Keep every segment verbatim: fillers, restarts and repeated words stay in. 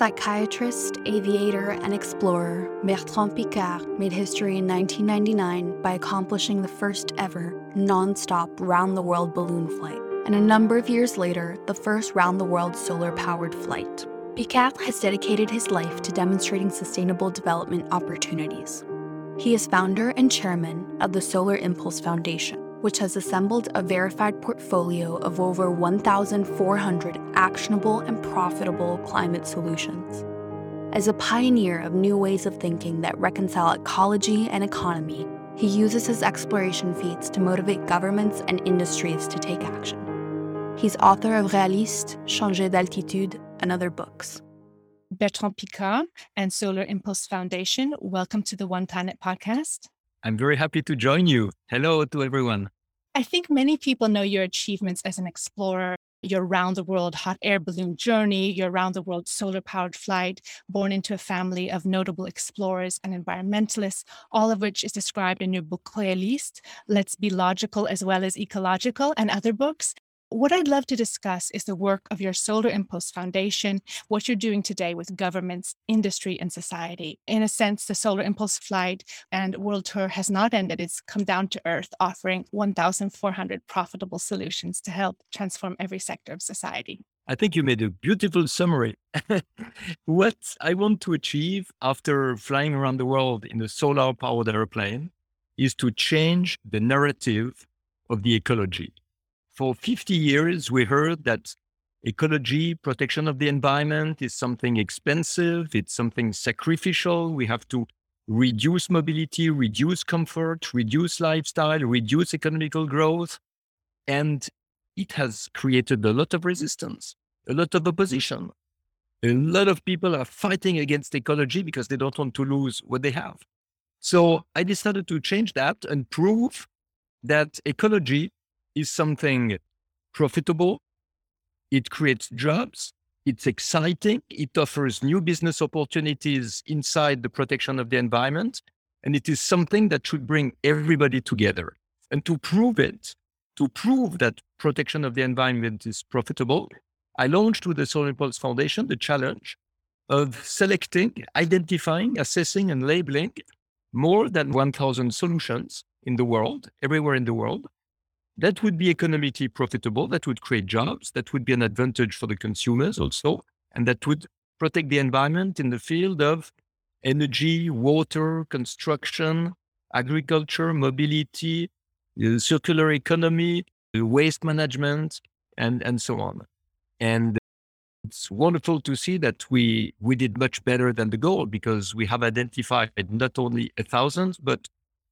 Psychiatrist, aviator, and explorer, Bertrand Piccard made history in nineteen ninety-nine by accomplishing the first ever non-stop round-the-world balloon flight, and a number of years later, the first round-the-world solar-powered flight. Piccard has dedicated his life to demonstrating sustainable development opportunities. He is founder and chairman of the Solar Impulse Foundation, which has assembled a verified portfolio of over one thousand four hundred actionable and profitable climate solutions. As a pioneer of new ways of thinking that reconcile ecology and economy, he uses his exploration feats to motivate governments and industries to take action. He's author of Réaliste, Changer d'Altitude, and other books. Bertrand Piccard and Solar Impulse Foundation, welcome to the One Planet Podcast. I'm very happy to join you. Hello to everyone. I think many people know your achievements as an explorer, your round-the-world hot air balloon journey, your round-the-world solar-powered flight, born into a family of notable explorers and environmentalists, all of which is described in your book, Réaliste, Let's Be Logical as Well as Ecological, and other books. What I'd love to discuss is the work of your Solar Impulse Foundation, what you're doing today with governments, industry, and society. In a sense, the Solar Impulse flight and world tour has not ended. It's come down to earth, offering one thousand four hundred profitable solutions to help transform every sector of society. I think you made a beautiful summary. What I want to achieve after flying around the world in a solar-powered airplane is to change the narrative of the ecology. For fifty years, we heard that ecology, protection of the environment, is something expensive. It's something sacrificial. We have to reduce mobility, reduce comfort, reduce lifestyle, reduce economical growth. And it has created a lot of resistance, a lot of opposition. A lot of people are fighting against ecology because they don't want to lose what they have. So I decided to change that and prove that ecology is something profitable, it creates jobs, it's exciting, it offers new business opportunities inside the protection of the environment, and it is something that should bring everybody together. And to prove it, to prove that protection of the environment is profitable, I launched with the Solar Impulse Foundation the challenge of selecting, identifying, assessing, and labeling more than one thousand solutions in the world, everywhere in the world, that would be economically profitable, that would create jobs, that would be an advantage for the consumers also, and that would protect the environment in the field of energy, water, construction, agriculture, mobility, circular economy, waste management, and, and so on. And it's wonderful to see that we, we did much better than the goal, because we have identified not only a thousand, but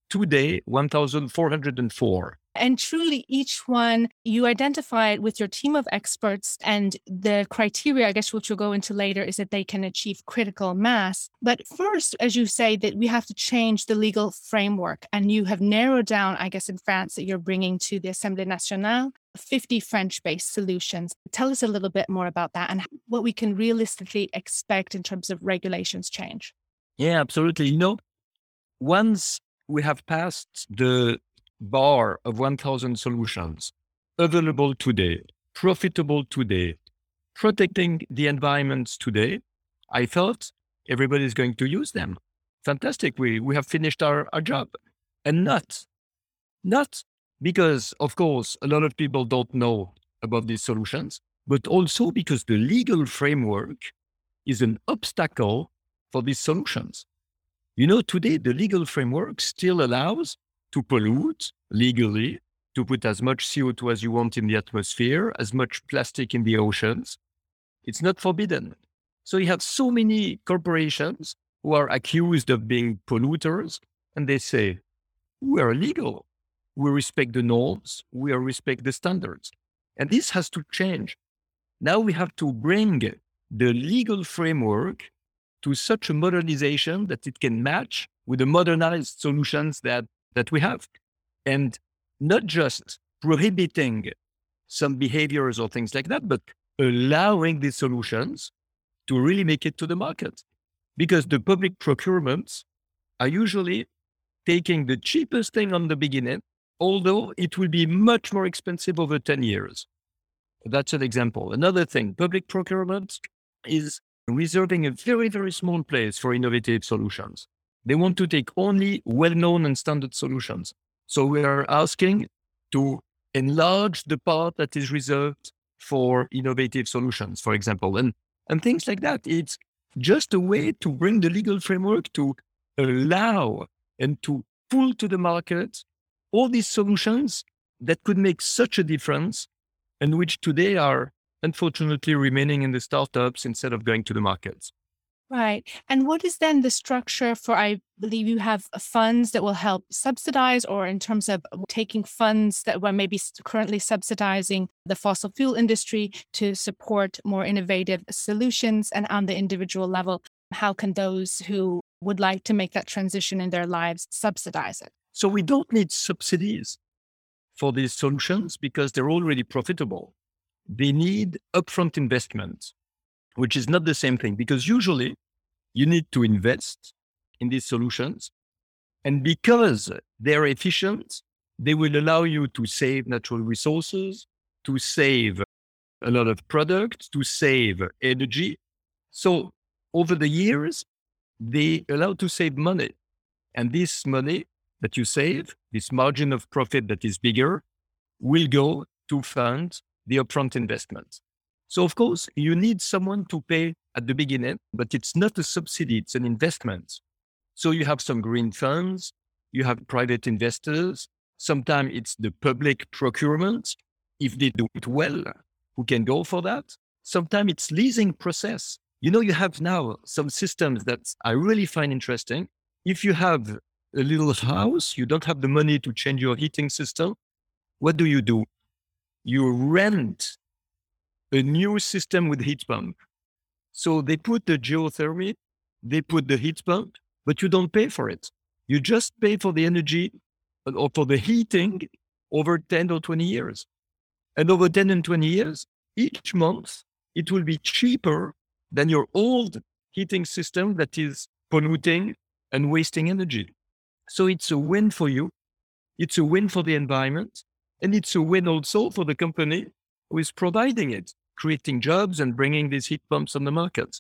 today, one thousand four hundred four. And truly, each one you identified with your team of experts, and the criteria, I guess, which we'll go into later, is that they can achieve critical mass. But first, as you say, that we have to change the legal framework. And you have narrowed down, I guess, in France, that you're bringing to the Assemblée Nationale fifty French-based solutions. Tell us a little bit more about that and what we can realistically expect in terms of regulations change. Yeah, absolutely. You know, once we have passed the bar of one thousand solutions available today, profitable today, protecting the environment today, I thought everybody's going to use them. Fantastic. We, we have finished our, our job. And not, not because, of course, a lot of people don't know about these solutions, but also because the legal framework is an obstacle for these solutions. You know, today, the legal framework still allows to pollute legally, to put as much C O two as you want in the atmosphere, as much plastic in the oceans. It's not forbidden. So you have so many corporations who are accused of being polluters, and they say, we are legal. We respect the norms. We respect the standards. And this has to change. Now we have to bring the legal framework to such a modernization that it can match with the modernized solutions that that we have, and not just prohibiting some behaviors or things like that, but allowing these solutions to really make it to the market, because the public procurements are usually taking the cheapest thing on the beginning, although it will be much more expensive over ten years. That's an example. Another thing, public procurement is reserving a very, very small place for innovative solutions. They want to take only well-known and standard solutions. So we are asking to enlarge the part that is reserved for innovative solutions, for example, and, and things like that. It's just a way to bring the legal framework to allow and to pull to the market all these solutions that could make such a difference and which today are unfortunately remaining in the startups instead of going to the markets. Right. And what is then the structure for, I believe you have funds that will help subsidize, or in terms of taking funds that were maybe currently subsidizing the fossil fuel industry to support more innovative solutions, and on the individual level, how can those who would like to make that transition in their lives subsidize it? So we don't need subsidies for these solutions because they're already profitable. They need upfront investment, which is not the same thing, because usually you need to invest in these solutions, and because they're efficient, they will allow you to save natural resources, to save a lot of products, to save energy. So over the years, they allow to save money. And this money that you save, this margin of profit that is bigger, will go to fund the upfront investment. So, of course, you need someone to pay at the beginning, but it's not a subsidy, it's an investment. So you have some green funds, you have private investors, sometimes it's the public procurement, if they do it well, who can go for that. Sometimes it's leasing process. You know, you have now some systems that I really find interesting. If you have a little house, you don't have the money to change your heating system, what do you do? You rent a new system with heat pump. So they put the geothermal, they put the heat pump, but you don't pay for it. You just pay for the energy or for the heating over ten or twenty years. And over ten and twenty years, each month, it will be cheaper than your old heating system that is polluting and wasting energy. So it's a win for you. It's a win for the environment. And it's a win also for the company who is providing it, creating jobs and bringing these heat pumps on the market.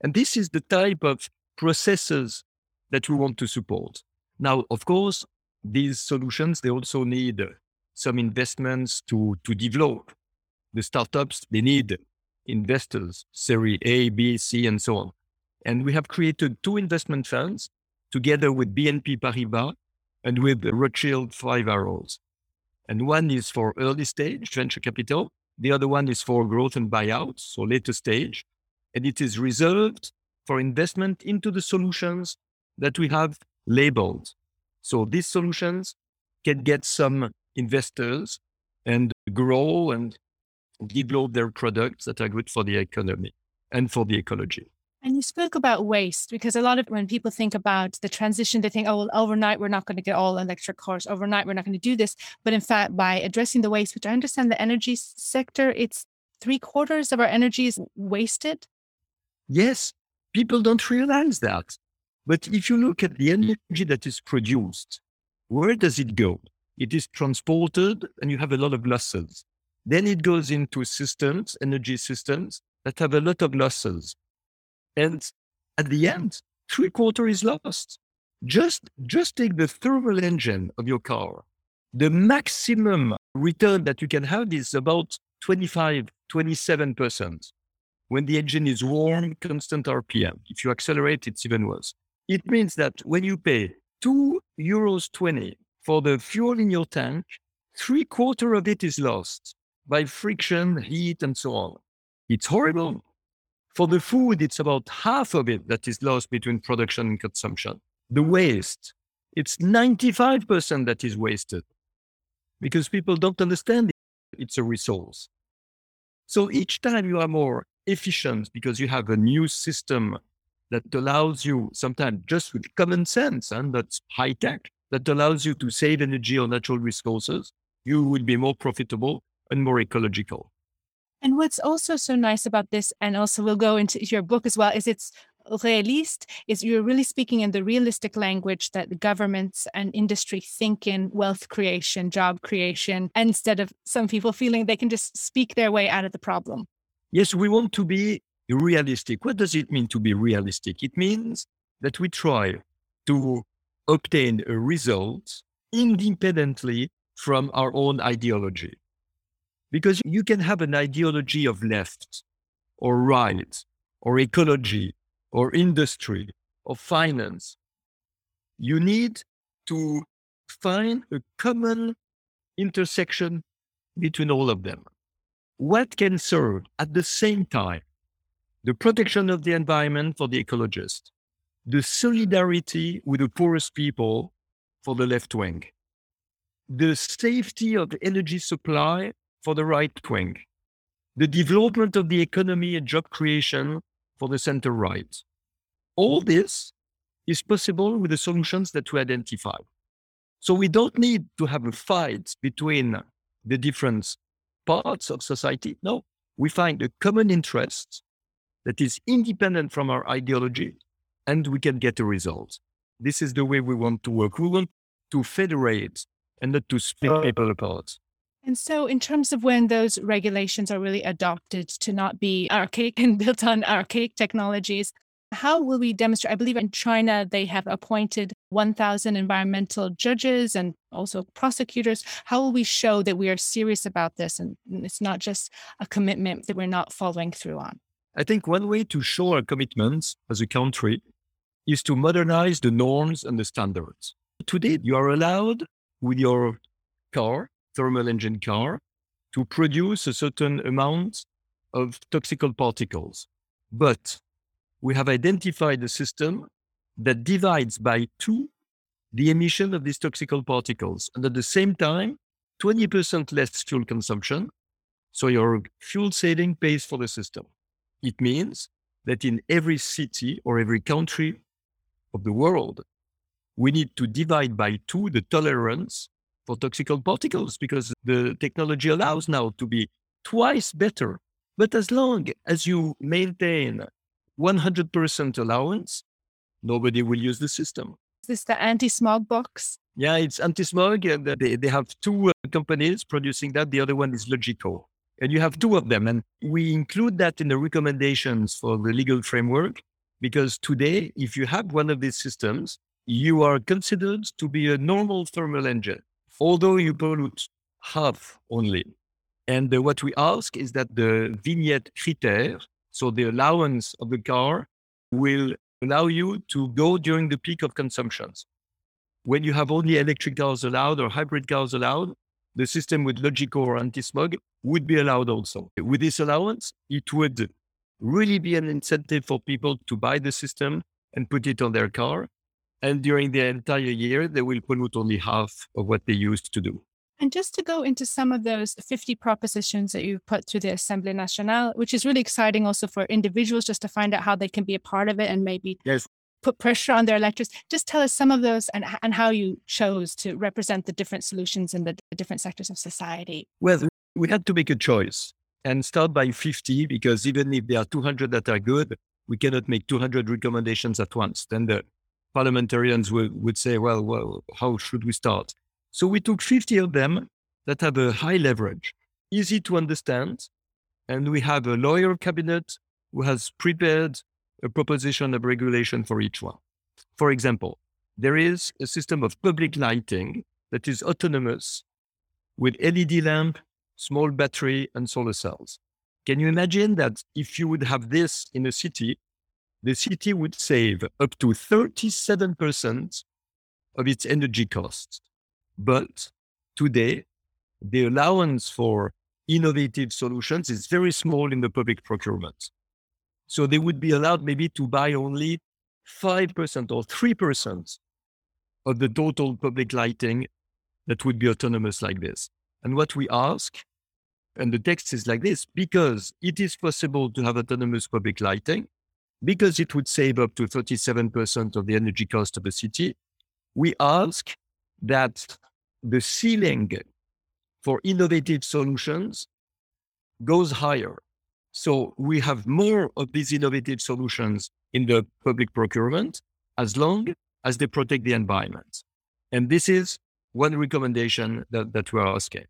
And this is the type of processes that we want to support. Now, of course, these solutions, they also need some investments to, to develop. The startups, they need investors, Series A, B, C, and so on. And we have created two investment funds together with B N P Paribas and with Rothschild Five Arrows. And one is for early stage venture capital. The other one is for growth and buyouts, so later stage. And it is reserved for investment into the solutions that we have labeled. So these solutions can get some investors and grow and develop their products that are good for the economy and for the ecology. And you spoke about waste, because a lot of when people think about the transition, they think, oh, well, overnight, we're not going to get all electric cars. Overnight, we're not going to do this. But in fact, by addressing the waste, which I understand the energy sector, it's three quarters of our energy is wasted. Yes, people don't realize that. But if you look at the energy that is produced, where does it go? It is transported and you have a lot of losses. Then it goes into systems, energy systems that have a lot of losses. And at the end, three quarter is lost. Just, just take the thermal engine of your car. The maximum return that you can have is about twenty-five, twenty-seven percent. When the engine is warm, constant R P M. If you accelerate, it's even worse. It means that when you pay two euros twenty for the fuel in your tank, three quarter of it is lost by friction, heat, and so on. It's horrible. For the food, it's about half of it that is lost between production and consumption. The waste, it's ninety-five percent that is wasted because people don't understand it. It's a resource. So each time you are more efficient because you have a new system that allows you, sometimes just with common sense, and that's high tech, that allows you to save energy or natural resources, you will be more profitable and more ecological. And what's also so nice about this, and also we'll go into your book as well, is it's Réaliste, is you're really speaking in the realistic language that the governments and industry think in wealth creation, job creation, instead of some people feeling they can just speak their way out of the problem. Yes, we want to be realistic. What does it mean to be realistic? It means that we try to obtain a result independently from our own ideology. Because you can have an ideology of left or right or ecology or industry or finance. You need to find a common intersection between all of them. What can serve at the same time the protection of the environment for the ecologist, the solidarity with the poorest people for the left wing, the safety of the energy supply for the right wing, the development of the economy and job creation for the center right. All this is possible with the solutions that we identify. So we don't need to have a fight between the different parts of society. No, we find a common interest that is independent from our ideology, and we can get a result. This is the way we want to work. We want to federate and not to split people apart. And so in terms of when those regulations are really adopted to not be archaic and built on archaic technologies, how will we demonstrate? I believe in China, they have appointed one thousand environmental judges and also prosecutors. How will we show that we are serious about this? And it's not just a commitment that we're not following through on. I think one way to show our commitments as a country is to modernize the norms and the standards. Today, you are allowed with your car, thermal engine car, to produce a certain amount of toxical particles. But we have identified a system that divides by two the emission of these toxical particles. And at the same time, twenty percent less fuel consumption. So your fuel saving pays for the system. It means that in every city or every country of the world, we need to divide by two the tolerance for toxical particles, because the technology allows now to be twice better. But as long as you maintain one hundred percent allowance, nobody will use the system. Is this the anti-smog box? Yeah, it's anti-smog. And they, they have two companies producing that. The other one is Logico. And you have two of them. And we include that in the recommendations for the legal framework, because today, if you have one of these systems, you are considered to be a normal thermal engine, although you pollute half only. And uh, what we ask is that the vignette critère, so the allowance of the car, will allow you to go during the peak of consumptions. When you have only electric cars allowed or hybrid cars allowed, the system with Logico or anti-smog would be allowed also. With this allowance, it would really be an incentive for people to buy the system and put it on their car. And during the entire year, they will pollute only half of what they used to do. And just to go into some of those fifty propositions that you put through the Assemblée Nationale, which is really exciting also for individuals just to find out how they can be a part of it and maybe yes. put pressure on their electors. Just tell us some of those and, and how you chose to represent the different solutions in the, the different sectors of society. Well, we had to make a choice and start by fifty, because even if there are two hundred that are good, we cannot make two hundred recommendations at once. Then the parliamentarians will, would say, well, well, how should we start? So we took fifty of them that have a high leverage, easy to understand. And we have a lawyer cabinet who has prepared a proposition of regulation for each one. For example, there is a system of public lighting that is autonomous with L E D lamp, small battery, and solar cells. Can you imagine that if you would have this in a city, the city would save up to thirty-seven percent of its energy costs? But today, the allowance for innovative solutions is very small in the public procurement. So they would be allowed maybe to buy only five percent or three percent of the total public lighting that would be autonomous like this. And what we ask, and the text is like this, because it is possible to have autonomous public lighting, because it would save up to thirty-seven percent of the energy cost of a city, we ask that the ceiling for innovative solutions goes higher. So we have more of these innovative solutions in the public procurement as long as they protect the environment. And this is one recommendation that, that we're asking.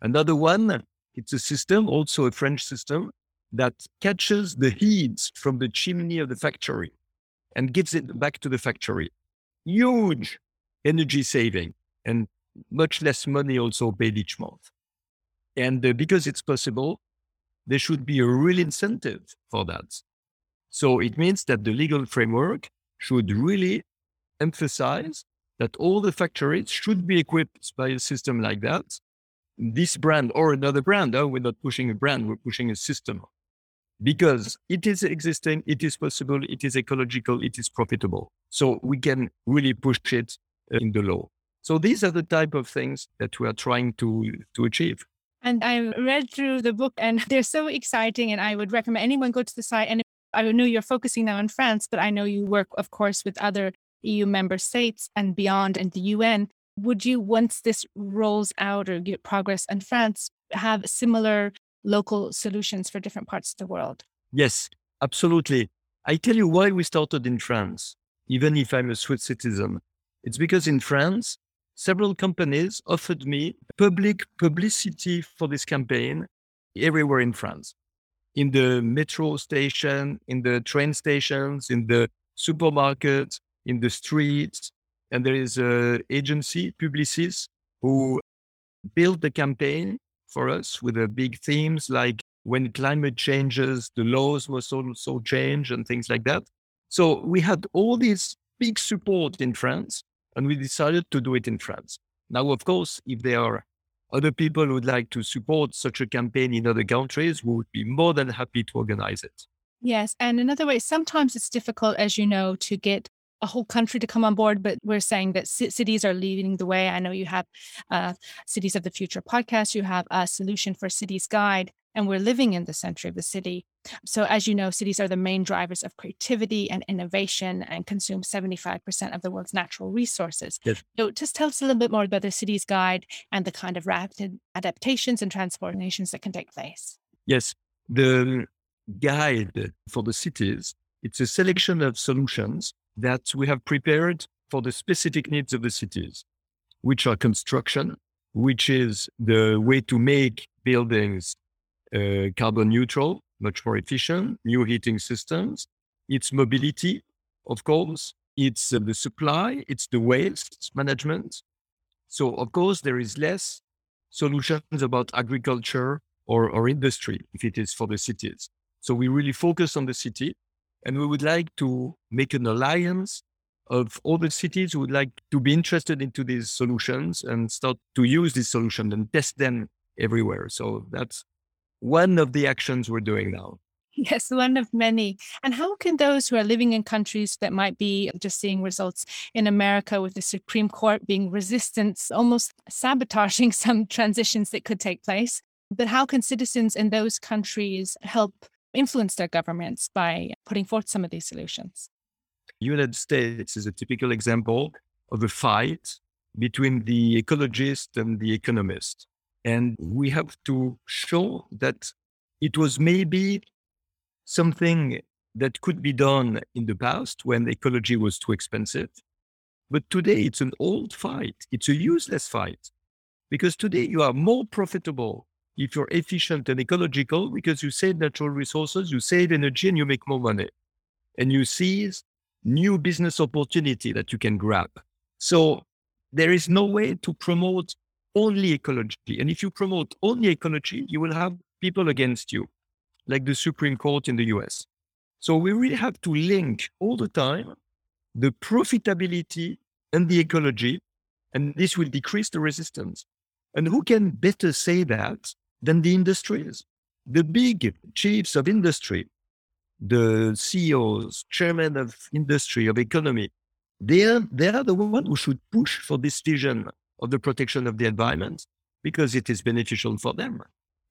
Another one, it's a system, also a French system, that catches the heat from the chimney of the factory and gives it back to the factory. Huge energy saving and much less money also paid each month. And uh, because it's possible, there should be a real incentive for that. So it means that the legal framework should really emphasize that all the factories should be equipped by a system like that. This brand or another brand, oh, we're not pushing a brand, we're pushing a system. Because it is existing, it is possible, it is ecological, it is profitable. So we can really push it uh, in the law. So these are the type of things that we are trying to, to achieve. And I read through the book and they're so exciting, and I would recommend anyone go to the site. And I know you're focusing now on France, but I know you work, of course, with other E U member states and beyond and the U N. Would you, once this rolls out or get progress in France, have similar local solutions for different parts of the world? Yes, absolutely. I tell you why we started in France, even if I'm a Swiss citizen. It's because in France, several companies offered me public publicity for this campaign everywhere in France, in the metro station, in the train stations, in the supermarkets, in the streets. And there is an agency, Publicis, who built the campaign for us with a big themes like when climate changes, the laws must also change and things like that. So we had all this big support in France and we decided to do it in France. Now, of course, if there are other people who would like to support such a campaign in other countries, we would be more than happy to organize it. Yes. And another way, sometimes it's difficult, as you know, to get a whole country to come on board, but we're saying that c- cities are leading the way. I know you have uh, Cities of the Future podcast, you have a Solution for Cities guide, and we're living in the center of the city. So as you know, cities are the main drivers of creativity and innovation and consume seventy-five percent of the world's natural resources. Yes. So just tell us a little bit more about the cities guide and the kind of rapid adaptations and transformations that can take place. Yes, the guide for the cities, it's a selection of solutions that we have prepared for the specific needs of the cities, which are construction, which is the way to make buildings uh, carbon neutral, much more efficient, new heating systems. It's mobility, of course. It's uh, the supply, it's the waste management. So, of course, there is less solutions about agriculture or, or industry if it is for the cities. So we really focus on the city. And we would like to make an alliance of all the cities who would like to be interested into these solutions and start to use these solutions and test them everywhere. So that's one of the actions we're doing now. Yes, one of many. And how can those who are living in countries that might be just seeing results in America with the Supreme Court being resistance, almost sabotaging some transitions that could take place, but how can citizens in those countries help influence their governments by putting forth some of these solutions? The United States is a typical example of a fight between the ecologist and the economist. And we have to show that it was maybe something that could be done in the past when ecology was too expensive. But today it's an old fight. It's a useless fight because today you are more profitable if you're efficient and ecological, because you save natural resources, you save energy, and you make more money. And you seize new business opportunity that you can grab. So there is no way to promote only ecology. And if you promote only ecology, you will have people against you, like the Supreme Court in the U S. So we really have to link all the time the profitability and the ecology, and this will decrease the resistance. And who can better say that than the industries? The big chiefs of industry, the C E Os, chairman of industry, of economy, they are, they are the one who should push for this vision of the protection of the environment because it is beneficial for them.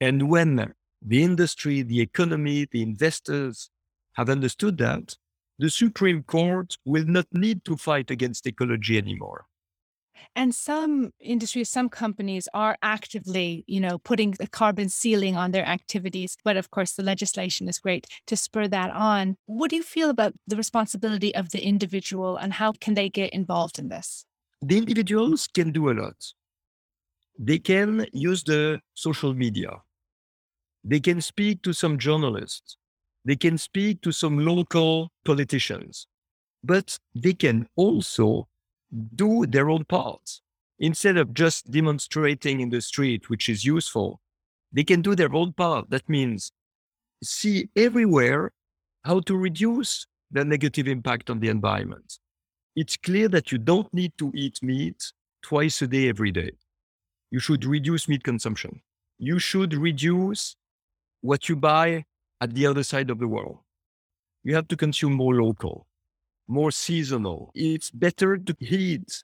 And when the industry, the economy, the investors have understood that, the Supreme Court will not need to fight against ecology anymore. And some industries, some companies are actively, you know, putting the carbon ceiling on their activities. But of course, the legislation is great to spur that on. What do you feel about the responsibility of the individual and how can they get involved in this? The individuals can do a lot. They can use the social media. They can speak to some journalists. They can speak to some local politicians. But they can also do their own parts. Instead of just demonstrating in the street, which is useful, they can do their own part. That means see everywhere how to reduce the negative impact on the environment. It's clear that you don't need to eat meat twice a day, every day. You should reduce meat consumption. You should reduce what you buy at the other side of the world. You have to consume more local, more seasonal. It's better to heat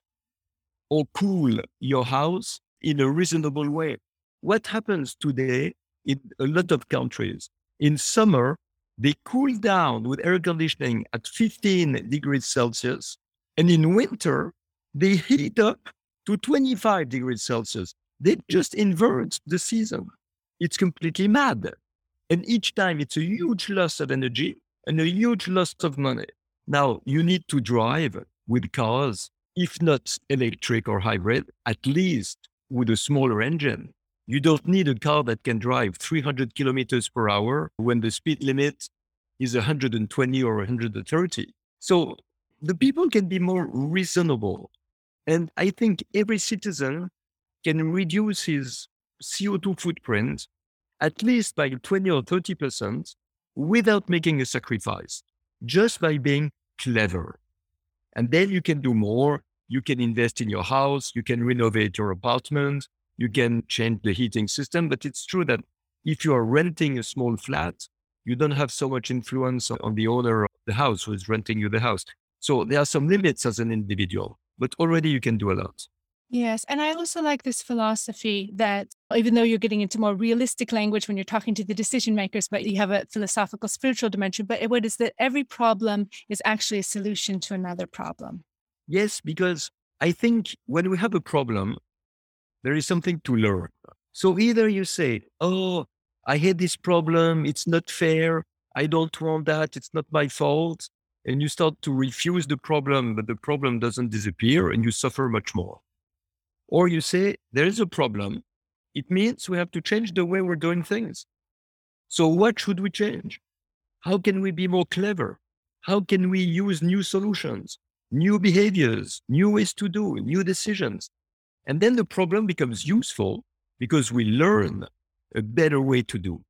or cool your house in a reasonable way. What happens today in a lot of countries, in summer, they cool down with air conditioning at fifteen degrees Celsius. And in winter, they heat up to twenty-five degrees Celsius. They just invert the season. It's completely mad. And each time it's a huge loss of energy and a huge loss of money. Now you need to drive with cars, if not electric or hybrid, at least with a smaller engine. You don't need a car that can drive three hundred kilometers per hour when the speed limit is one hundred twenty or one hundred thirty. So the people can be more reasonable. And I think every citizen can reduce his C O two footprint at least by twenty or thirty percent without making a sacrifice, just by being clever. And then you can do more. You can invest in your house. You can renovate your apartment. You can change the heating system, but it's true that if you are renting a small flat, you don't have so much influence on the owner of the house who is renting you the house. So there are some limits as an individual, but already you can do a lot. Yes. And I also like this philosophy that even though you're getting into more realistic language when you're talking to the decision makers, but you have a philosophical, spiritual dimension, but what is that every problem is actually a solution to another problem. Yes, because I think when we have a problem, there is something to learn. So either you say, oh, I had this problem. It's not fair. I don't want that. It's not my fault. And you start to refuse the problem, but the problem doesn't disappear and you suffer much more. Or you say, there is a problem. It means we have to change the way we're doing things. So what should we change? How can we be more clever? How can we use new solutions, new behaviors, new ways to do, new decisions? And then the problem becomes useful because we learn a better way to do.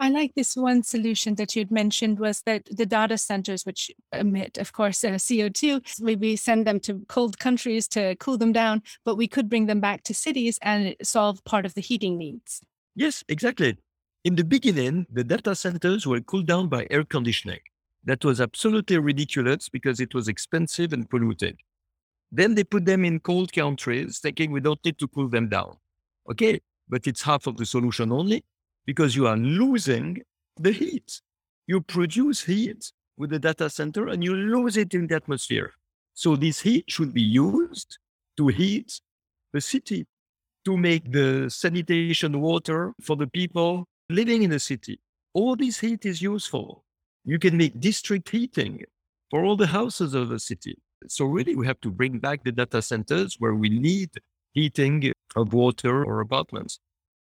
I like this one solution that you'd mentioned was that the data centers, which emit, of course, uh, C O two, we, we send them to cold countries to cool them down, but we could bring them back to cities and solve part of the heating needs. Yes, exactly. In the beginning, the data centers were cooled down by air conditioning. That was absolutely ridiculous because it was expensive and polluted. Then they put them in cold countries thinking we don't need to cool them down. Okay, but it's half of the solution only because you are losing the heat. You produce heat with the data center and you lose it in the atmosphere. So this heat should be used to heat the city, to make the sanitation water for the people living in the city. All this heat is useful. You can make district heating for all the houses of the city. So really, we have to bring back the data centers where we need heating of water or apartments.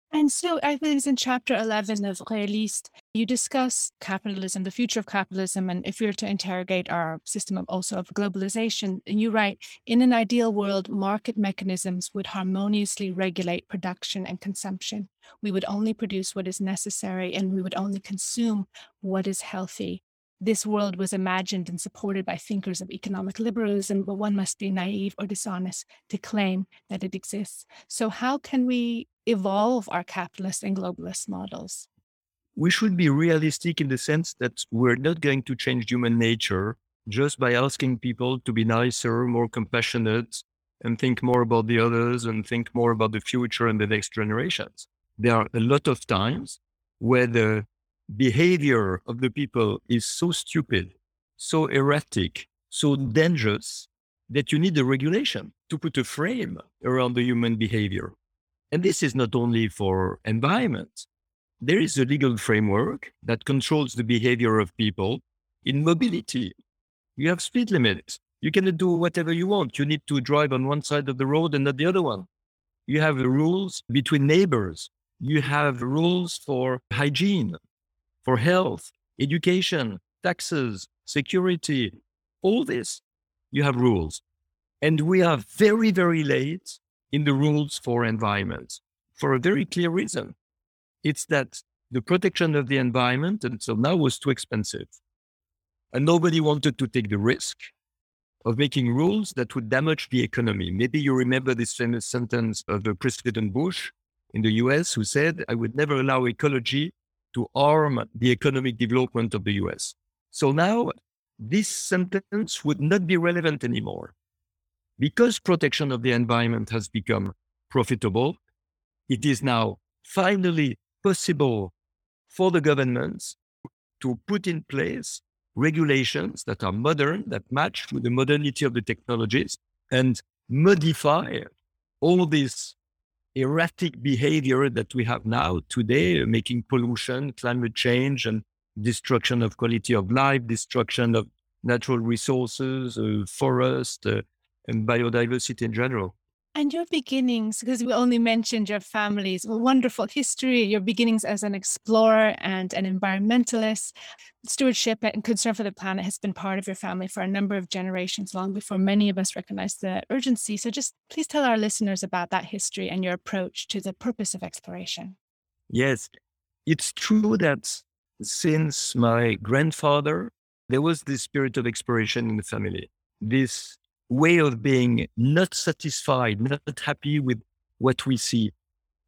And so I think it's in chapter eleven of Réaliste, you discuss capitalism, the future of capitalism, and if we were to interrogate our system of also of globalization, and you write, in an ideal world, market mechanisms would harmoniously regulate production and consumption. We would only produce what is necessary and we would only consume what is healthy. This world was imagined and supported by thinkers of economic liberalism, but one must be naive or dishonest to claim that it exists. So how can we evolve our capitalist and globalist models? We should be realistic in the sense that we're not going to change human nature just by asking people to be nicer, more compassionate, and think more about the others and think more about the future and the next generations. There are a lot of times where the behavior of the people is so stupid, so erratic, so dangerous that you need a regulation to put a frame around the human behavior. And this is not only for environment. There is a legal framework that controls the behavior of people in mobility. You have speed limits. You cannot do whatever you want. You need to drive on one side of the road and not the other one. You have rules between neighbors. You have rules for hygiene, for health, education, taxes, security, all this. You have rules. And we are very, very late in the rules for environment for a very clear reason. It's that the protection of the environment until now was too expensive. And nobody wanted to take the risk of making rules that would damage the economy. Maybe you remember this famous sentence of President Bush in the U S, who said, I would never allow ecology to harm the economic development of the U S. So now this sentence would not be relevant anymore because protection of the environment has become profitable. It is now finally possible for the governments to put in place regulations that are modern, that match with the modernity of the technologies and modify all this erratic behavior that we have now today, making pollution, climate change, and destruction of quality of life, destruction of natural resources, uh, forest, uh, and biodiversity in general. And your beginnings, because we only mentioned your family's wonderful history, your beginnings as an explorer and an environmentalist, stewardship and concern for the planet has been part of your family for a number of generations, long before many of us recognize the urgency. So just please tell our listeners about that history and your approach to the purpose of exploration. Yes, it's true that since my grandfather, there was this spirit of exploration in the family, this way of being not satisfied, not happy with what we see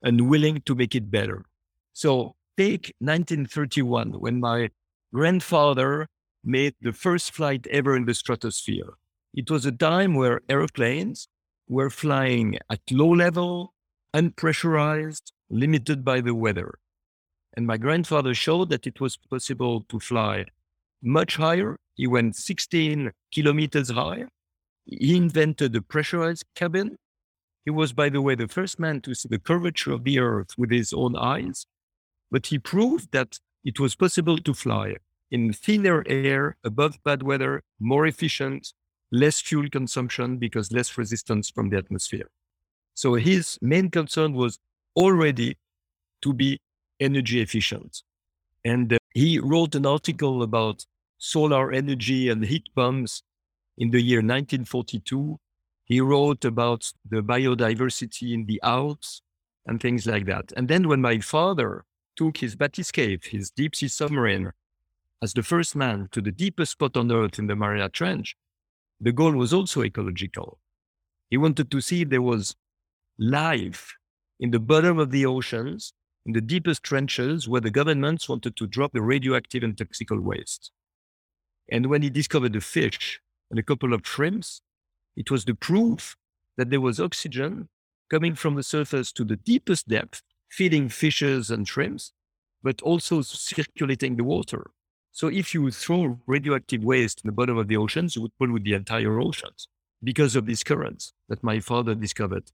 and willing to make it better. So take nineteen thirty-one, when my grandfather made the first flight ever in the stratosphere. It was a time where airplanes were flying at low level, unpressurized, limited by the weather. And my grandfather showed that it was possible to fly much higher. He went sixteen kilometers high. He invented a pressurized cabin. He was, by the way, the first man to see the curvature of the earth with his own eyes, but he proved that it was possible to fly in thinner air, above bad weather, more efficient, less fuel consumption because less resistance from the atmosphere. So his main concern was already to be energy efficient. And uh, he wrote an article about solar energy and heat pumps. In the year nineteen forty-two, he wrote about the biodiversity in the Alps and things like that. And then when my father took his bathyscaphe, his deep sea submarine, as the first man to the deepest spot on earth in the Mariana Trench, the goal was also ecological. He wanted to see if there was life in the bottom of the oceans, in the deepest trenches where the governments wanted to drop the radioactive and toxic waste. And when he discovered the fish and a couple of shrimps, it was the proof that there was oxygen coming from the surface to the deepest depth, feeding fishes and shrimps, but also circulating the water. So if you throw radioactive waste in the bottom of the oceans, you would pollute the entire oceans because of these currents that my father discovered.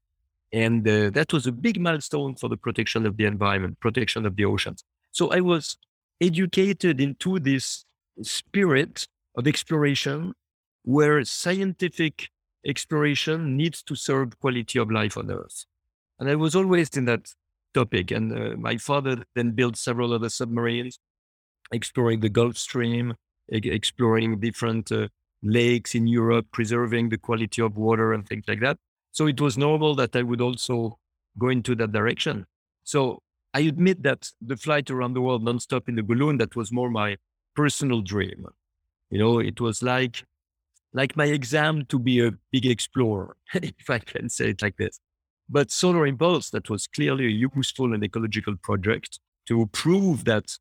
And uh, that was a big milestone for the protection of the environment, protection of the oceans. So I was educated into this spirit of exploration, where scientific exploration needs to serve quality of life on Earth. And I was always in that topic. And uh, my father then built several other submarines, exploring the Gulf Stream, e- exploring different uh, lakes in Europe, preserving the quality of water and things like that. So it was normal that I would also go into that direction. So I admit that the flight around the world nonstop in the balloon, that was more my personal dream. You know, it was like, like my exam to be a big explorer, if I can say it like this. But Solar Impulse, that was clearly a useful and ecological project to prove that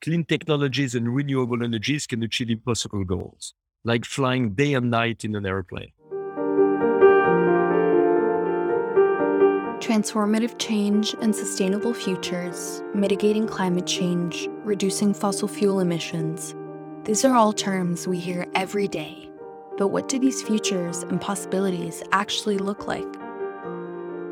clean technologies and renewable energies can achieve impossible goals, like flying day and night in an airplane. Transformative change and sustainable futures, mitigating climate change, reducing fossil fuel emissions. These are all terms we hear every day. But what do these futures and possibilities actually look like?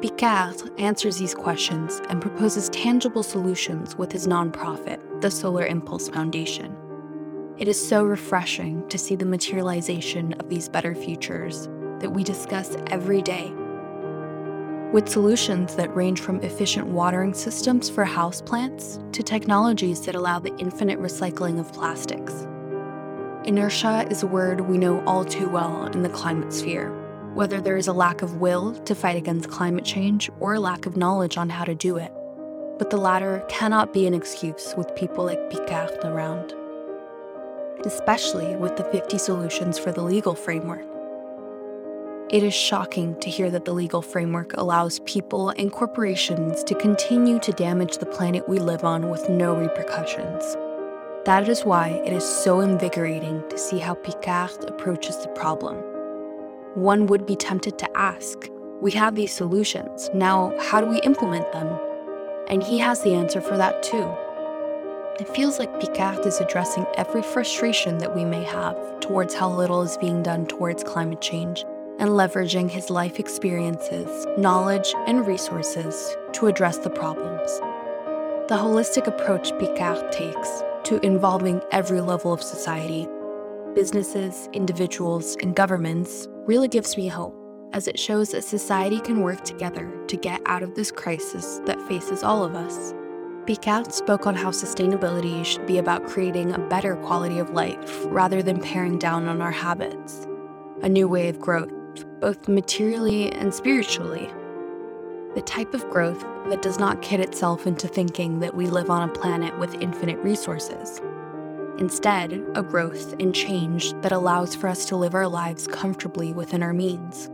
Piccard answers these questions and proposes tangible solutions with his nonprofit, the Solar Impulse Foundation. It is so refreshing to see the materialization of these better futures that we discuss every day. with solutions that range from efficient watering systems for houseplants to technologies that allow the infinite recycling of plastics. Inertia is a word we know all too well in the climate sphere, whether there is a lack of will to fight against climate change or a lack of knowledge on how to do it. But the latter cannot be an excuse with people like Piccard around, especially with the fifty solutions for the legal framework. It is shocking to hear that the legal framework allows people and corporations to continue to damage the planet we live on with no repercussions. That is why it is so invigorating to see how Piccard approaches the problem. One would be tempted to ask, we have these solutions, now how do we implement them? And he has the answer for that too. It feels like Piccard is addressing every frustration that we may have towards how little is being done towards climate change, and leveraging his life experiences, knowledge, and resources to address the problems. The holistic approach Piccard takes to involving every level of society, businesses, individuals, and governments, really gives me hope, as it shows that society can work together to get out of this crisis that faces all of us. Piccard spoke on how sustainability should be about creating a better quality of life rather than paring down on our habits, a new way of growth, both materially and spiritually. The type of growth that does not kid itself into thinking that we live on a planet with infinite resources. Instead, a growth and change that allows for us to live our lives comfortably within our means.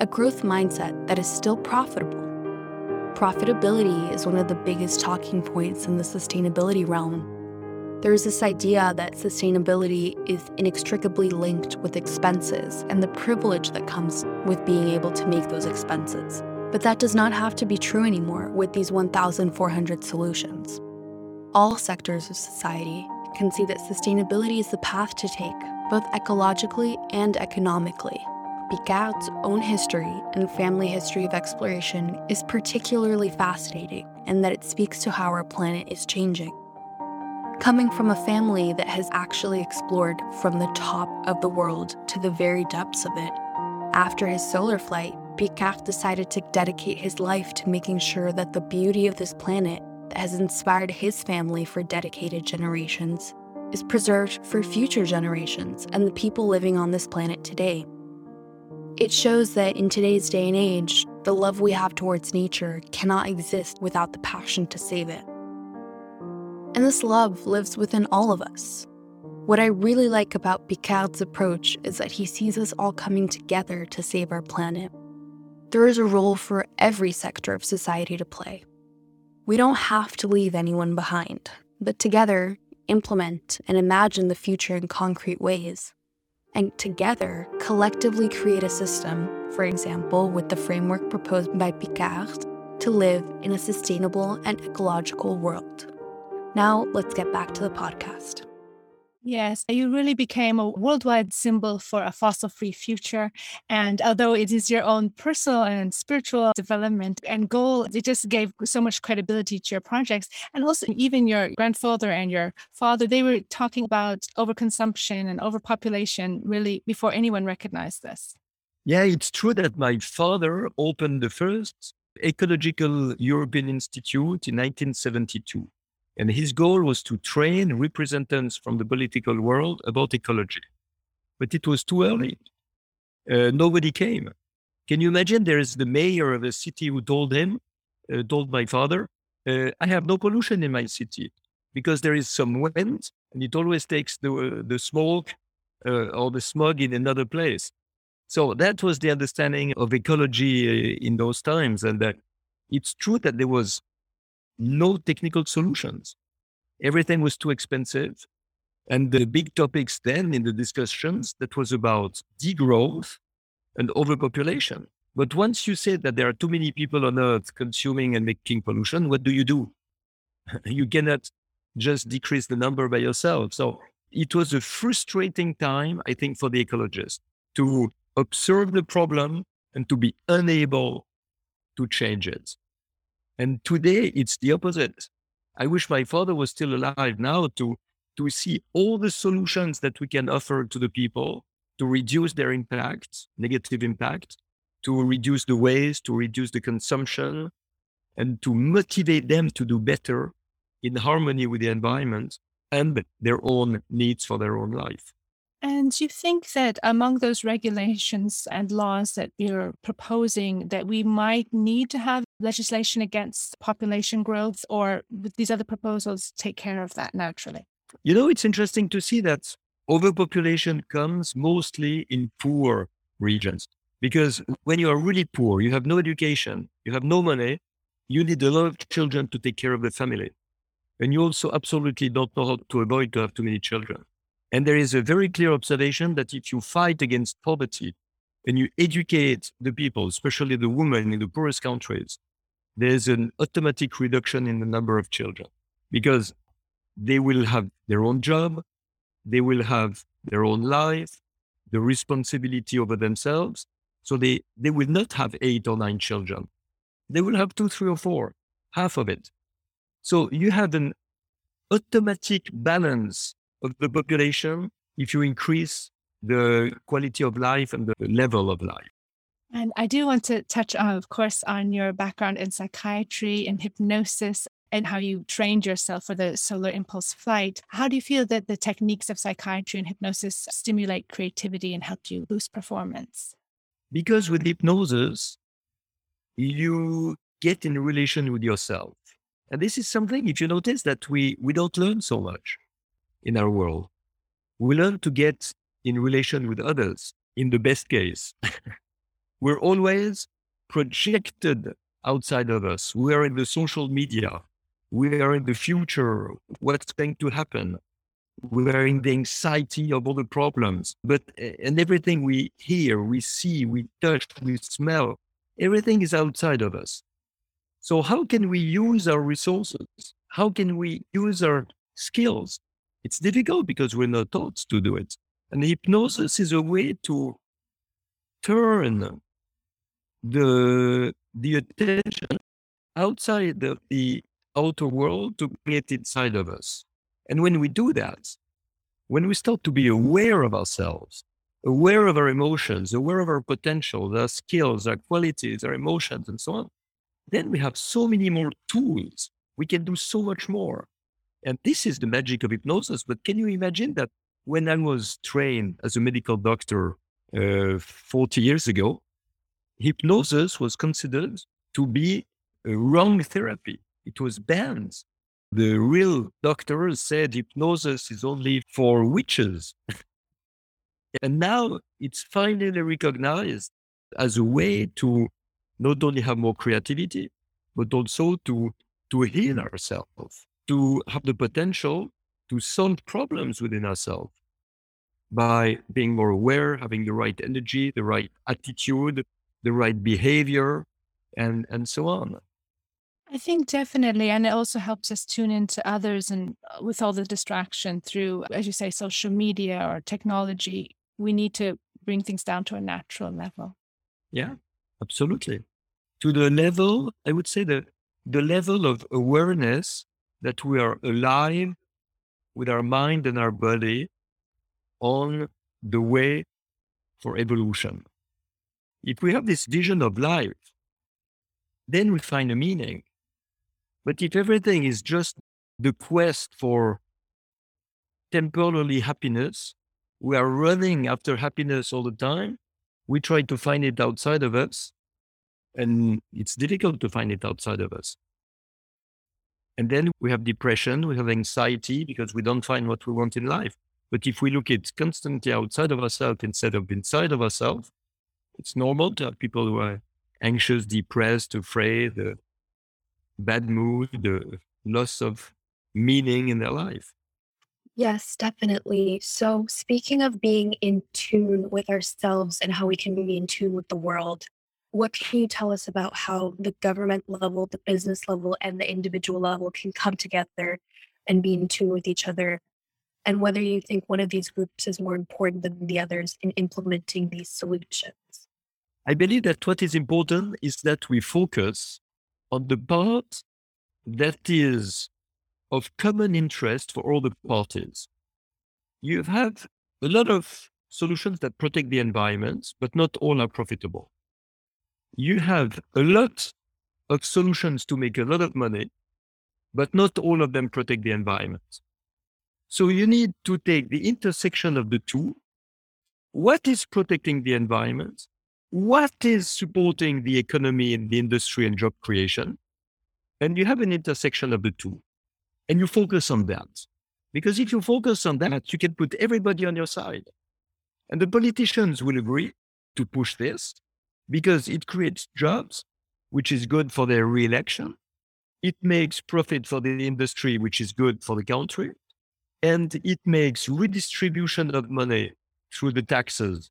A growth mindset that is still profitable. Profitability is one of the biggest talking points in the sustainability realm. There is this idea that sustainability is inextricably linked with expenses and the privilege that comes with being able to make those expenses. But that does not have to be true anymore with these one thousand four hundred solutions. All sectors of society can see that sustainability is the path to take, both ecologically and economically. Piccard's own history and family history of exploration is particularly fascinating in that it speaks to how our planet is changing. Coming from a family that has actually explored from the top of the world to the very depths of it, after his solar flight, Piccard decided to dedicate his life to making sure that the beauty of this planet that has inspired his family for dedicated generations is preserved for future generations and the people living on this planet today. It shows that in today's day and age, the love we have towards nature cannot exist without the passion to save it. And this love lives within all of us. What I really like about Piccard's approach is that he sees us all coming together to save our planet. There is a role for every sector of society to play. We don't have to leave anyone behind, but together, implement and imagine the future in concrete ways. And together, collectively create a system, for example, with the framework proposed by Piccard, to live in a sustainable and ecological world. Now, let's get back to the podcast. Yes, you really became a worldwide symbol for a fossil-free future. And although it is your own personal and spiritual development and goal, it just gave so much credibility to your projects. And also, even your grandfather and your father, they were talking about overconsumption and overpopulation really before anyone recognized this. Yeah, it's true that my father opened the first Ecological European Institute in nineteen seventy-two. And his goal was to train representatives from the political world about ecology. But it was too early. Uh, nobody came. Can you imagine? There is the mayor of a city who told him, uh, told my father, uh, I have no pollution in my city because there is some wind and it always takes the, uh, the smoke uh, or the smog in another place. So that was the understanding of ecology uh, in those times. And that it's true that there was no technical solutions. Everything was too expensive. And the big topics then in the discussions, that was about degrowth and overpopulation. But once you say that there are too many people on earth consuming and making pollution, what do you do? You cannot just decrease the number by yourself. So it was a frustrating time, I think, for the ecologists to observe the problem and to be unable to change it. And today it's the opposite. I wish my father was still alive now to, to see all the solutions that we can offer to the people to reduce their impact, negative impact, to reduce the waste, to reduce the consumption, and to motivate them to do better in harmony with the environment and their own needs for their own life. And you think that among those regulations and laws that you're proposing, that we might need to have legislation against population growth, or these other proposals take care of that naturally? You know, it's interesting to see that overpopulation comes mostly in poor regions, because when you are really poor, you have no education, you have no money, you need a lot of children to take care of the family. And you also absolutely don't know how to avoid to have too many children. And there is a very clear observation that if you fight against poverty and you educate the people, especially the women in the poorest countries, there's an automatic reduction in the number of children, because they will have their own job, they will have their own life, the responsibility over themselves. So they, they will not have eight or nine children. They will have two, three or four, half of it. So you have an automatic balance of the population if you increase the quality of life and the level of life. And I do want to touch on, of course, on your background in psychiatry and hypnosis and how you trained yourself for the Solar Impulse flight. How do you feel that the techniques of psychiatry and hypnosis stimulate creativity and help you boost performance? Because with hypnosis, you get in relation with yourself. And this is something, if you notice, that we, we don't learn so much in our world. We learn to get in relation with others, in the best case. We're always projected outside of us. We are in the social media. We are in the future, what's going to happen. We are in the anxiety of all the problems. But and everything we hear, we see, we touch, we smell, everything is outside of us. So how can we use our resources? How can we use our skills? It's difficult because we're not taught to do it. And hypnosis is a way to turn the, the attention outside of the outer world to create inside of us. And when we do that, when we start to be aware of ourselves, aware of our emotions, aware of our potential, our skills, our qualities, our emotions, and so on, then we have so many more tools. We can do so much more. And this is the magic of hypnosis. But can you imagine that when I was trained as a medical doctor uh, forty years ago, hypnosis was considered to be a wrong therapy. It was banned. The real doctors said hypnosis is only for witches. And now it's finally recognized as a way to not only have more creativity, but also to, to heal ourselves, to have the potential to solve problems within ourselves by being more aware, having the right energy, the right attitude, the right behavior, and, and so on. I think definitely. And it also helps us tune into others, and with all the distraction through, as you say, social media or technology, we need to bring things down to a natural level. Yeah, absolutely. To the level, I would say the, the level of awareness that we are alive with our mind and our body on the way for evolution. If we have this vision of life, then we find a meaning. But if everything is just the quest for temporary happiness, we are running after happiness all the time. We try to find it outside of us, and it's difficult to find it outside of us. And then we have depression, we have anxiety because we don't find what we want in life. But if we look at constantly outside of ourselves instead of inside of ourselves, it's normal to have people who are anxious, depressed, afraid, uh, bad mood, the loss of meaning in their life. Yes, definitely. So speaking of being in tune with ourselves and how we can be in tune with the world, what can you tell us about how the government level, the business level, and the individual level can come together and be in tune with each other? And whether you think one of these groups is more important than the others in implementing these solutions? I believe that what is important is that we focus on the part that is of common interest for all the parties. You have a lot of solutions that protect the environment, but not all are profitable. you have a lot of solutions to make a lot of money, but not all of them protect the environment. So you need to take the intersection of the two. What is protecting the environment? What is supporting the economy and the industry and job creation? And you have an intersection of the two, and you focus on that. Because if you focus on that, you can put everybody on your side. And the politicians will agree to push this because it creates jobs, which is good for their re-election. It makes profit for the industry, which is good for the country. And it makes redistribution of money through the taxes.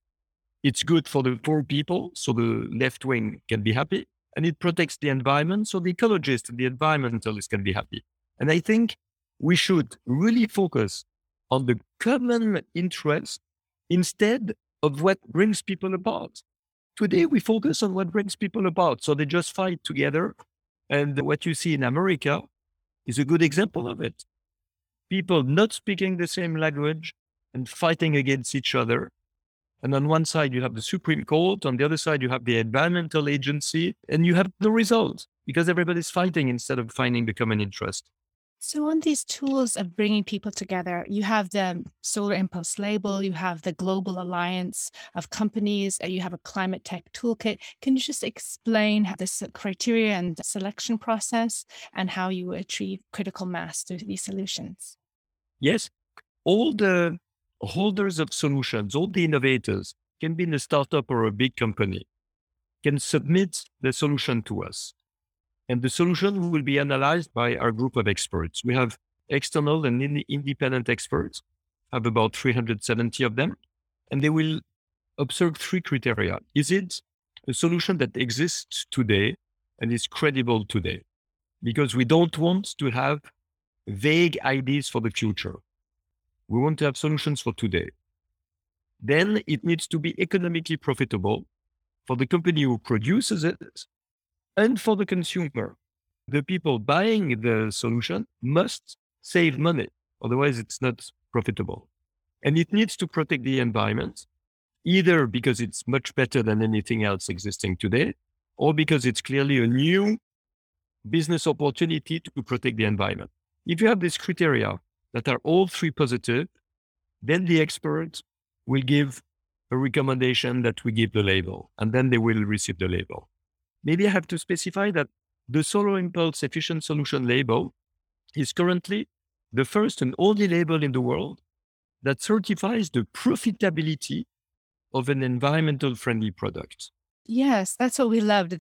It's good for the poor people, so the left wing can be happy. And it protects the environment, so the ecologists and the environmentalists can be happy. And I think we should really focus on the common interest instead of what brings people apart. Today, we focus on what brings people apart. So they just fight together. And what you see in America is a good example of it. People not speaking the same language and fighting against each other. And on one side, you have the Supreme Court. On the other side, you have the environmental agency. And you have the result because everybody's fighting instead of finding the common interest. So on these tools of bringing people together, you have the Solar Impulse Label, you have the Global Alliance of Companies, you have a Climate Tech Toolkit. Can you just explain how this criteria and the selection process and how you achieve critical mass through these solutions? Yes. All the holders of solutions, all the innovators, can be in a startup or a big company, can submit the solution to us. And the solution will be analyzed by our group of experts. We have external and in- independent experts, have about three hundred seventy of them, and they will observe three criteria. Is it a solution that exists today and is credible today? Because we don't want to have vague ideas for the future. We want to have solutions for today. Then it needs to be economically profitable for the company who produces it, and for the consumer. The people buying the solution must save money. Otherwise, it's not profitable. And it needs to protect the environment, either because it's much better than anything else existing today, or because it's clearly a new business opportunity to protect the environment. If you have these criteria that are all three positive, then the expert will give a recommendation that we give the label, and then they will receive the label. Maybe I have to specify that the Solar Impulse Efficient Solution Label is currently the first and only label in the world that certifies the profitability of an environmental-friendly product. Yes, that's what we loved.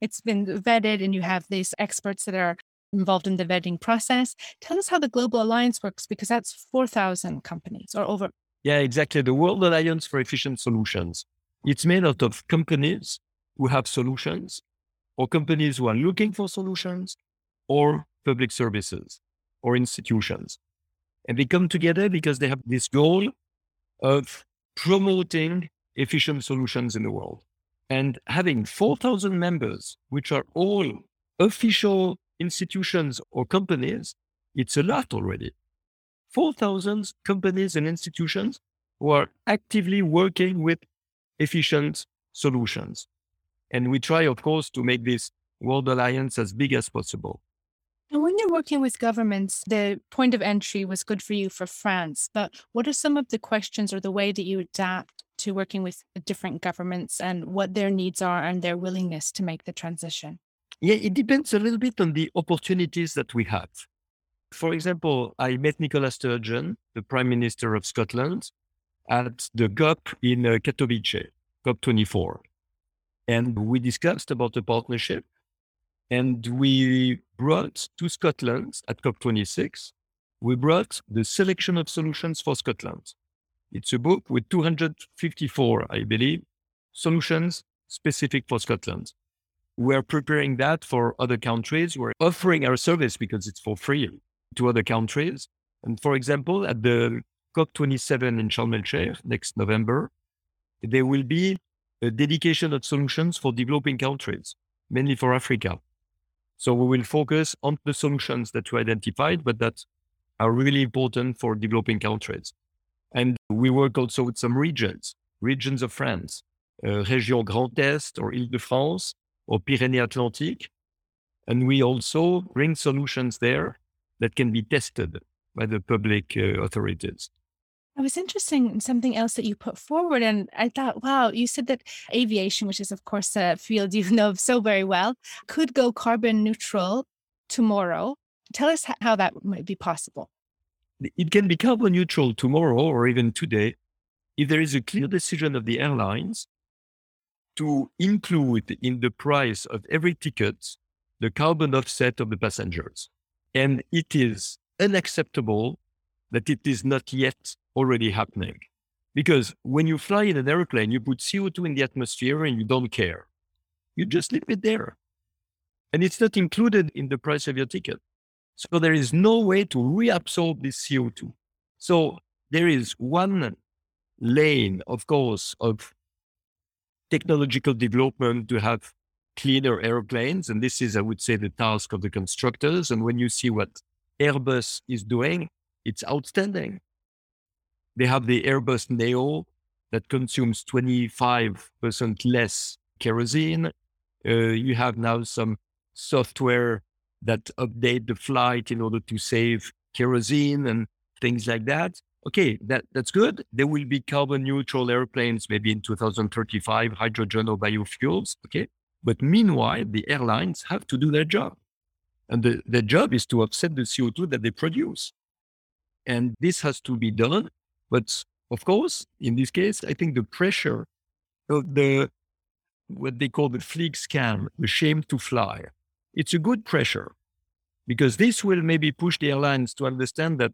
It's been vetted and you have these experts that are involved in the vetting process. Tell us how the Global Alliance works, because that's four thousand companies or over. Yeah, exactly. The World Alliance for Efficient Solutions. It's made out of companies who have solutions, or companies who are looking for solutions, or public services, or institutions. And they come together because they have this goal of promoting efficient solutions in the world. And having four thousand members, which are all official institutions or companies, it's a lot already. four thousand companies and institutions who are actively working with efficient solutions. And we try, of course, to make this World Alliance as big as possible. And when you're working with governments, the point of entry was good for you for France, but what are some of the questions or the way that you adapt to working with different governments and what their needs are and their willingness to make the transition? Yeah, it depends a little bit on the opportunities that we have. For example, I met Nicola Sturgeon, the Prime Minister of Scotland, at the COP in Katowice, COP twenty-four. And we discussed about the partnership, and we brought to Scotland at COP twenty-six, we brought the selection of solutions for Scotland. It's a book with two hundred fifty-four, I believe, solutions specific for Scotland. We're preparing that for other countries. We're offering our service because it's for free to other countries. And for example, at the COP twenty-seven in Sharm el-Sheikh next November, there will be a dedication of solutions for developing countries, mainly for Africa. So we will focus on the solutions that we identified, but that are really important for developing countries. And we work also with some regions, regions of France, uh, Région Grand Est or Île-de-France, or Pyrénées-Atlantic. And we also bring solutions there that can be tested by the public uh, authorities. It was interesting in something else that you put forward. And I thought, wow, you said that aviation, which is, of course, a field you know so very well, could go carbon neutral tomorrow. Tell us how that might be possible. It can be carbon neutral tomorrow or even today if there is a clear decision of the airlines to include in the price of every ticket the carbon offset of the passengers. And it is unacceptable that it is not yet already happening. Because when you fly in an airplane, you put C O two in the atmosphere and you don't care. You just leave it there. And it's not included in the price of your ticket. So there is no way to reabsorb this C O two. So there is one lane, of course, of technological development to have cleaner airplanes. And this is, I would say, the task of the constructors. And when you see what Airbus is doing, it's outstanding. They have the Airbus NEO that consumes twenty-five percent less kerosene. Uh, you have now some software that update the flight in order to save kerosene and things like that. Okay, that, that's good. There will be carbon neutral airplanes maybe in two thousand thirty-five, hydrogen or biofuels. Okay. But meanwhile, the airlines have to do their job. And the, their job is to offset the C O two that they produce. And this has to be done. But of course, in this case, I think the pressure of the, what they call the fleek scam, the shame to fly, it's a good pressure because this will maybe push the airlines to understand that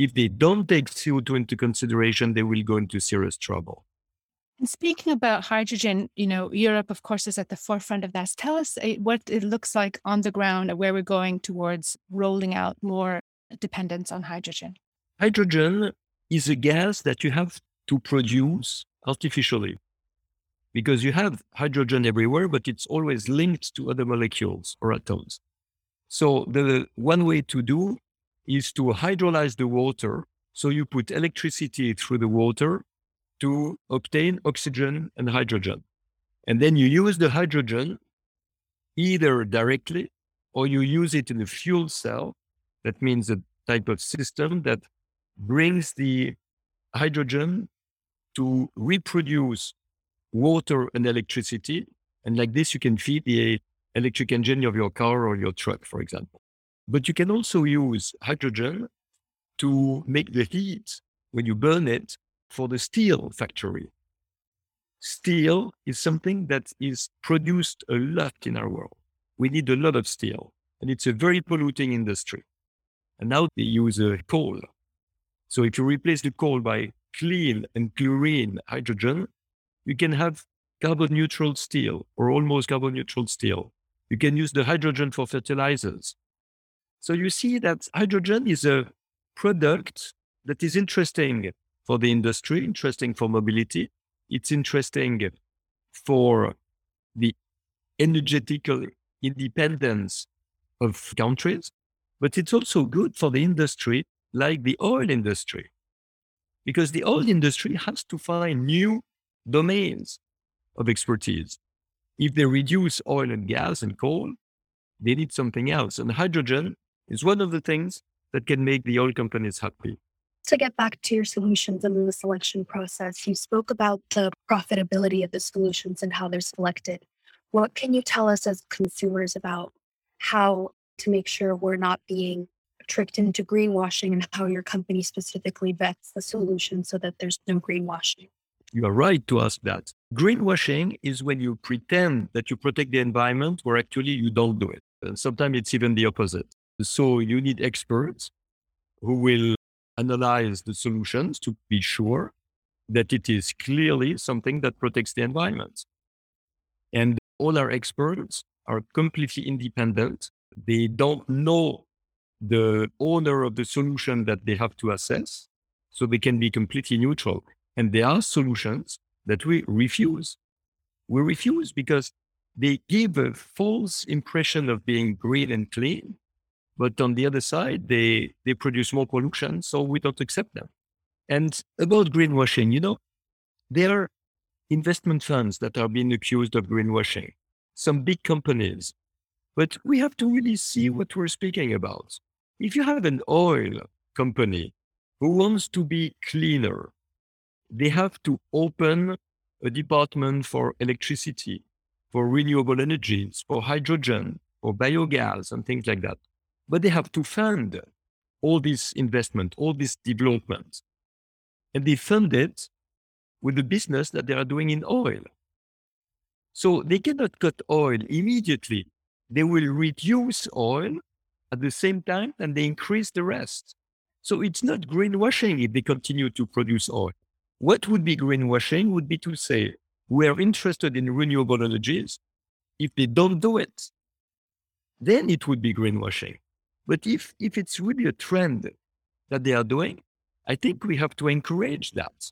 if they don't take C O two into consideration, they will go into serious trouble. And speaking about hydrogen, you know, Europe, of course, is at the forefront of that. Tell us what it looks like on the ground and where we're going towards rolling out more dependence on hydrogen. Hydrogen is a gas that you have to produce artificially because you have hydrogen everywhere, but it's always linked to other molecules or atoms. So the one way to do is to hydrolyze the water. So you put electricity through the water to obtain oxygen and hydrogen. And then you use the hydrogen either directly or you use it in a fuel cell. That means a type of system that brings the hydrogen to reproduce water and electricity. And like this, you can feed the electric engine of your car or your truck, for example. But you can also use hydrogen to make the heat when you burn it for the steel factory. Steel is something that is produced a lot in our world. We need a lot of steel, and it's a very polluting industry. And now they use uh, coal. So if you replace the coal by clean and chlorine hydrogen, you can have carbon neutral steel or almost carbon neutral steel. You can use the hydrogen for fertilizers. So you see that hydrogen is a product that is interesting for the industry, interesting for mobility. It's interesting for the energetical independence of countries, but it's also good for the industry like the oil industry, because the oil industry has to find new domains of expertise. If they reduce oil and gas and coal, they need something else. And hydrogen is one of the things that can make the oil companies happy. To get back to your solutions and the selection process, you spoke about the profitability of the solutions and how they're selected. What can you tell us as consumers about how to make sure we're not being tricked into greenwashing and how your company specifically vets the solution so that there's no greenwashing? You are right to ask that. Greenwashing is when you pretend that you protect the environment where actually you don't do it. And sometimes it's even the opposite. So you need experts who will analyze the solutions to be sure that it is clearly something that protects the environment. And all our experts are completely independent. They don't know the owner of the solution that they have to assess, so they can be completely neutral. And there are solutions that we refuse. We refuse because they give a false impression of being green and clean, but on the other side, they, they produce more pollution, so we don't accept them. And about greenwashing, you know, there are investment funds that are being accused of greenwashing. some big companies. But we have to really see what we're speaking about. If you have an oil company who wants to be cleaner, they have to open a department for electricity, for renewable energies, for hydrogen, for biogas and things like that. But they have to fund all this investment, all this development. And they fund it with the business that they are doing in oil. So they cannot cut oil immediately. They will reduce oil at the same time and they increase the rest. So it's not greenwashing if they continue to produce oil. What would be greenwashing would be to say, we are interested in renewable energies. If they don't do it, then it would be greenwashing. But if, if it's really a trend that they are doing, I think we have to encourage that.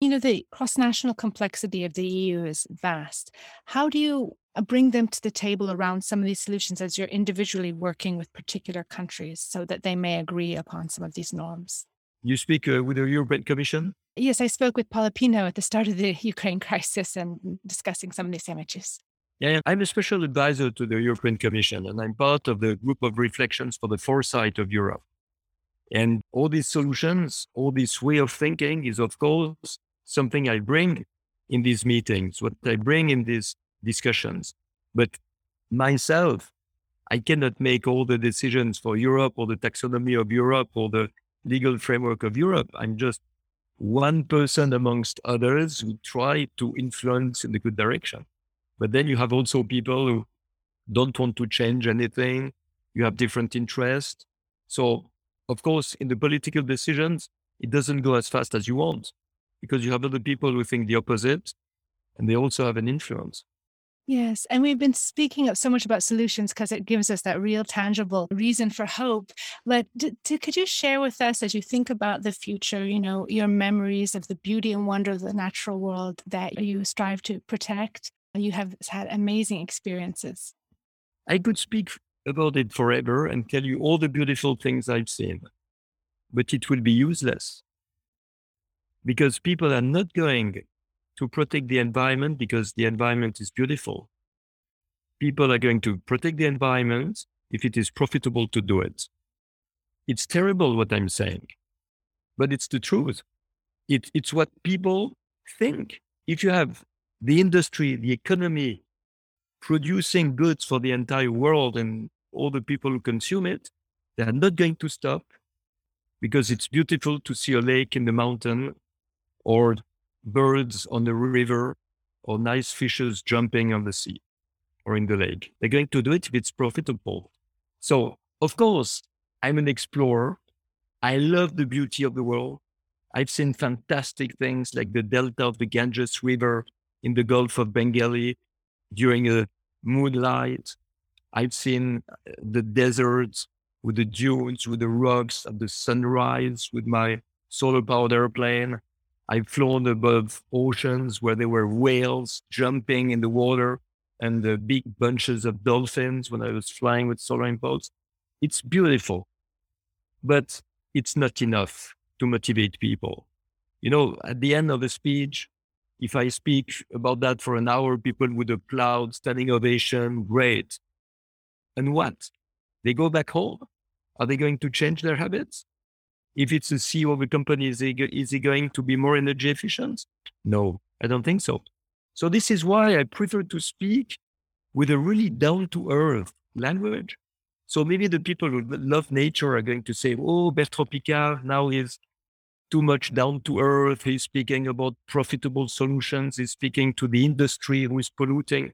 You know, the cross-national complexity of the E U is vast. How do you bring them to the table around some of these solutions as you're individually working with particular countries so that they may agree upon some of these norms? You speak uh, with the European Commission? Yes, I spoke with Paul Pino at the start of the Ukraine crisis and discussing some of these images. Yeah, I'm a special advisor to the European Commission, and I'm part of the group of reflections for the foresight of Europe. And all these solutions, all this way of thinking is, of course, something I bring in these meetings, what I bring in these discussions. But myself, I cannot make all the decisions for Europe or the taxonomy of Europe or the legal framework of Europe. I'm just one person amongst others who try to influence in the good direction. But then you have also people who don't want to change anything. You have different interests. So, of course, in the political decisions, it doesn't go as fast as you want because you have other people who think the opposite and they also have an influence. Yes. And we've been speaking up so much about solutions because it gives us that real tangible reason for hope. But d- d- could you share with us, as you think about the future, you know, your memories of the beauty and wonder of the natural world that you strive to protect? You have had amazing experiences. I could speak about it forever and tell you all the beautiful things I've seen, but it will be useless because people are not going to protect the environment because the environment is beautiful. People are going to protect the environment if it is profitable to do it. It's terrible what I'm saying, but it's the truth. It, it's what people think. If you have the industry, the economy, producing goods for the entire world and all the people who consume it, they are not going to stop because it's beautiful to see a lake in the mountain or birds on the river or nice fishes jumping on the sea or in the lake. They're going to do it if it's profitable. So, of course, I'm an explorer. I love the beauty of the world. I've seen fantastic things like the delta of the Ganges River in the Gulf of Bengali during a moonlight. I've seen the deserts with the dunes, with the rocks at the sunrise with my solar powered airplane. I've flown above oceans where there were whales jumping in the water and the big bunches of dolphins when I was flying with Solar Impulse. It's beautiful, but it's not enough to motivate people. You know, at the end of a speech, if I speak about that for an hour, people would applaud, standing ovation, great. And what? They go back home? Are they going to change their habits? If it's a C E O of a company, is he, is he going to be more energy efficient? No, I don't think so. So this is why I prefer to speak with a really down-to-earth language. So maybe the people who love nature are going to say, oh, Bertrand Piccard now is too much down to earth. He's speaking about profitable solutions. He's speaking to the industry who is polluting.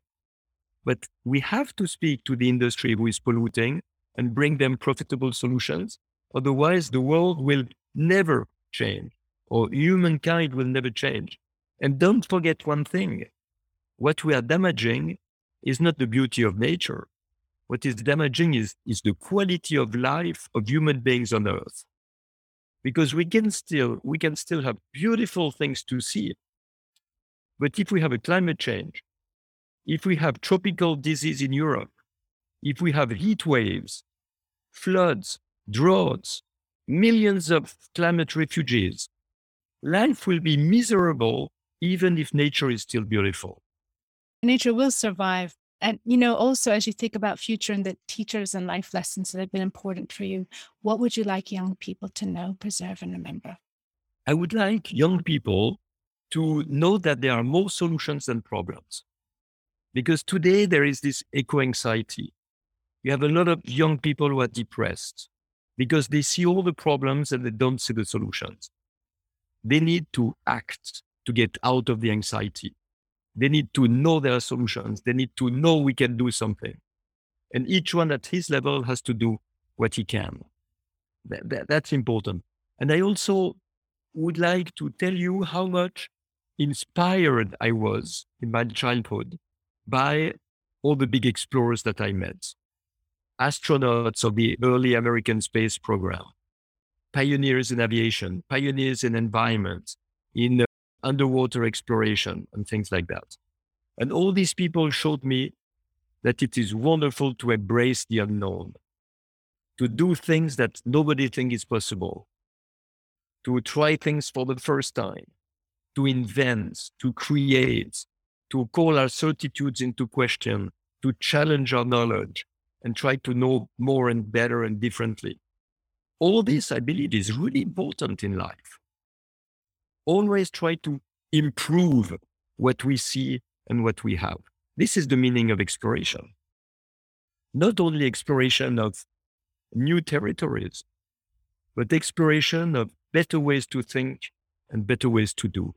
But we have to speak to the industry who is polluting and bring them profitable solutions. Otherwise, the world will never change or humankind will never change. And don't forget one thing. What we are damaging is not the beauty of nature. What is damaging is, is the quality of life of human beings on earth. Because we can still we can still have beautiful things to see. But if we have a climate change, if we have tropical disease in Europe, if we have heat waves, floods, droughts, millions of climate refugees, life will be miserable even if nature is still beautiful. Nature will survive. And, you know, also, as you think about future and the teachers and life lessons that have been important for you, what would you like young people to know, preserve, and remember? I would like young people to know that there are more solutions than problems. Because today there is this eco-anxiety. You have a lot of young people who are depressed because they see all the problems and they don't see the solutions. They need to act to get out of the anxiety. They need to know there are solutions. They need to know we can do something. And each one at his level has to do what he can. That, that, that's important. And I also would like to tell you how much inspired I was in my childhood by all the big explorers that I met. Astronauts of the early American space program, pioneers in aviation, pioneers in environment, in underwater exploration and things like that. And all these people showed me that it is wonderful to embrace the unknown, to do things that nobody thinks is possible, to try things for the first time, to invent, to create, to call our certitudes into question, to challenge our knowledge and try to know more and better and differently. All this, I believe, is really important in life. Always try to improve what we see and what we have. This is the meaning of exploration. Not only exploration of new territories, but exploration of better ways to think and better ways to do.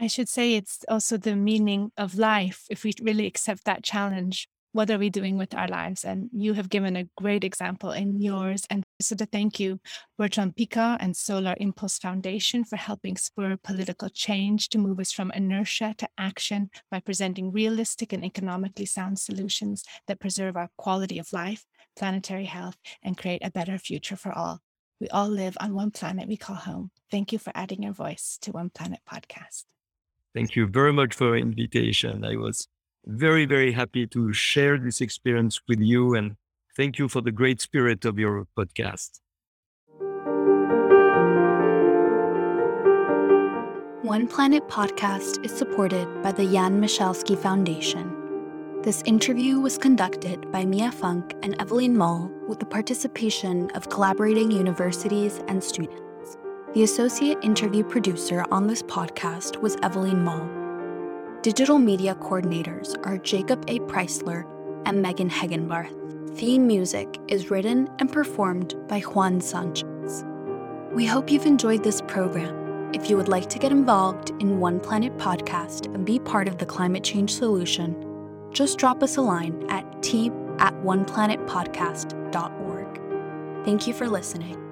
I should say it's also the meaning of life if we really accept that challenge. What are we doing with our lives? And you have given a great example in yours. And so to thank you, Bertrand Piccard and Solar Impulse Foundation, for helping spur political change to move us from inertia to action by presenting realistic and economically sound solutions that preserve our quality of life, planetary health, and create a better future for all. We all live on one planet we call home. Thank you for adding your voice to One Planet Podcast. Thank you very much for your invitation. I was very, very happy to share this experience with you, and thank you for the great spirit of your podcast. One Planet Podcast is supported by the Jan Michalski Foundation. This interview was conducted by Mia Funk and Evelyn Mull with the participation of collaborating universities and students. The associate interview producer on this podcast was Evelyn Mull. Digital media coordinators are Jacob A. Preisler and Megan Hegenbarth. Theme music is written and performed by Juan Sanchez. We hope you've enjoyed this program. If you would like to get involved in One Planet Podcast and be part of the climate change solution, just drop us a line at team at one planet podcast dot org. Thank you for listening.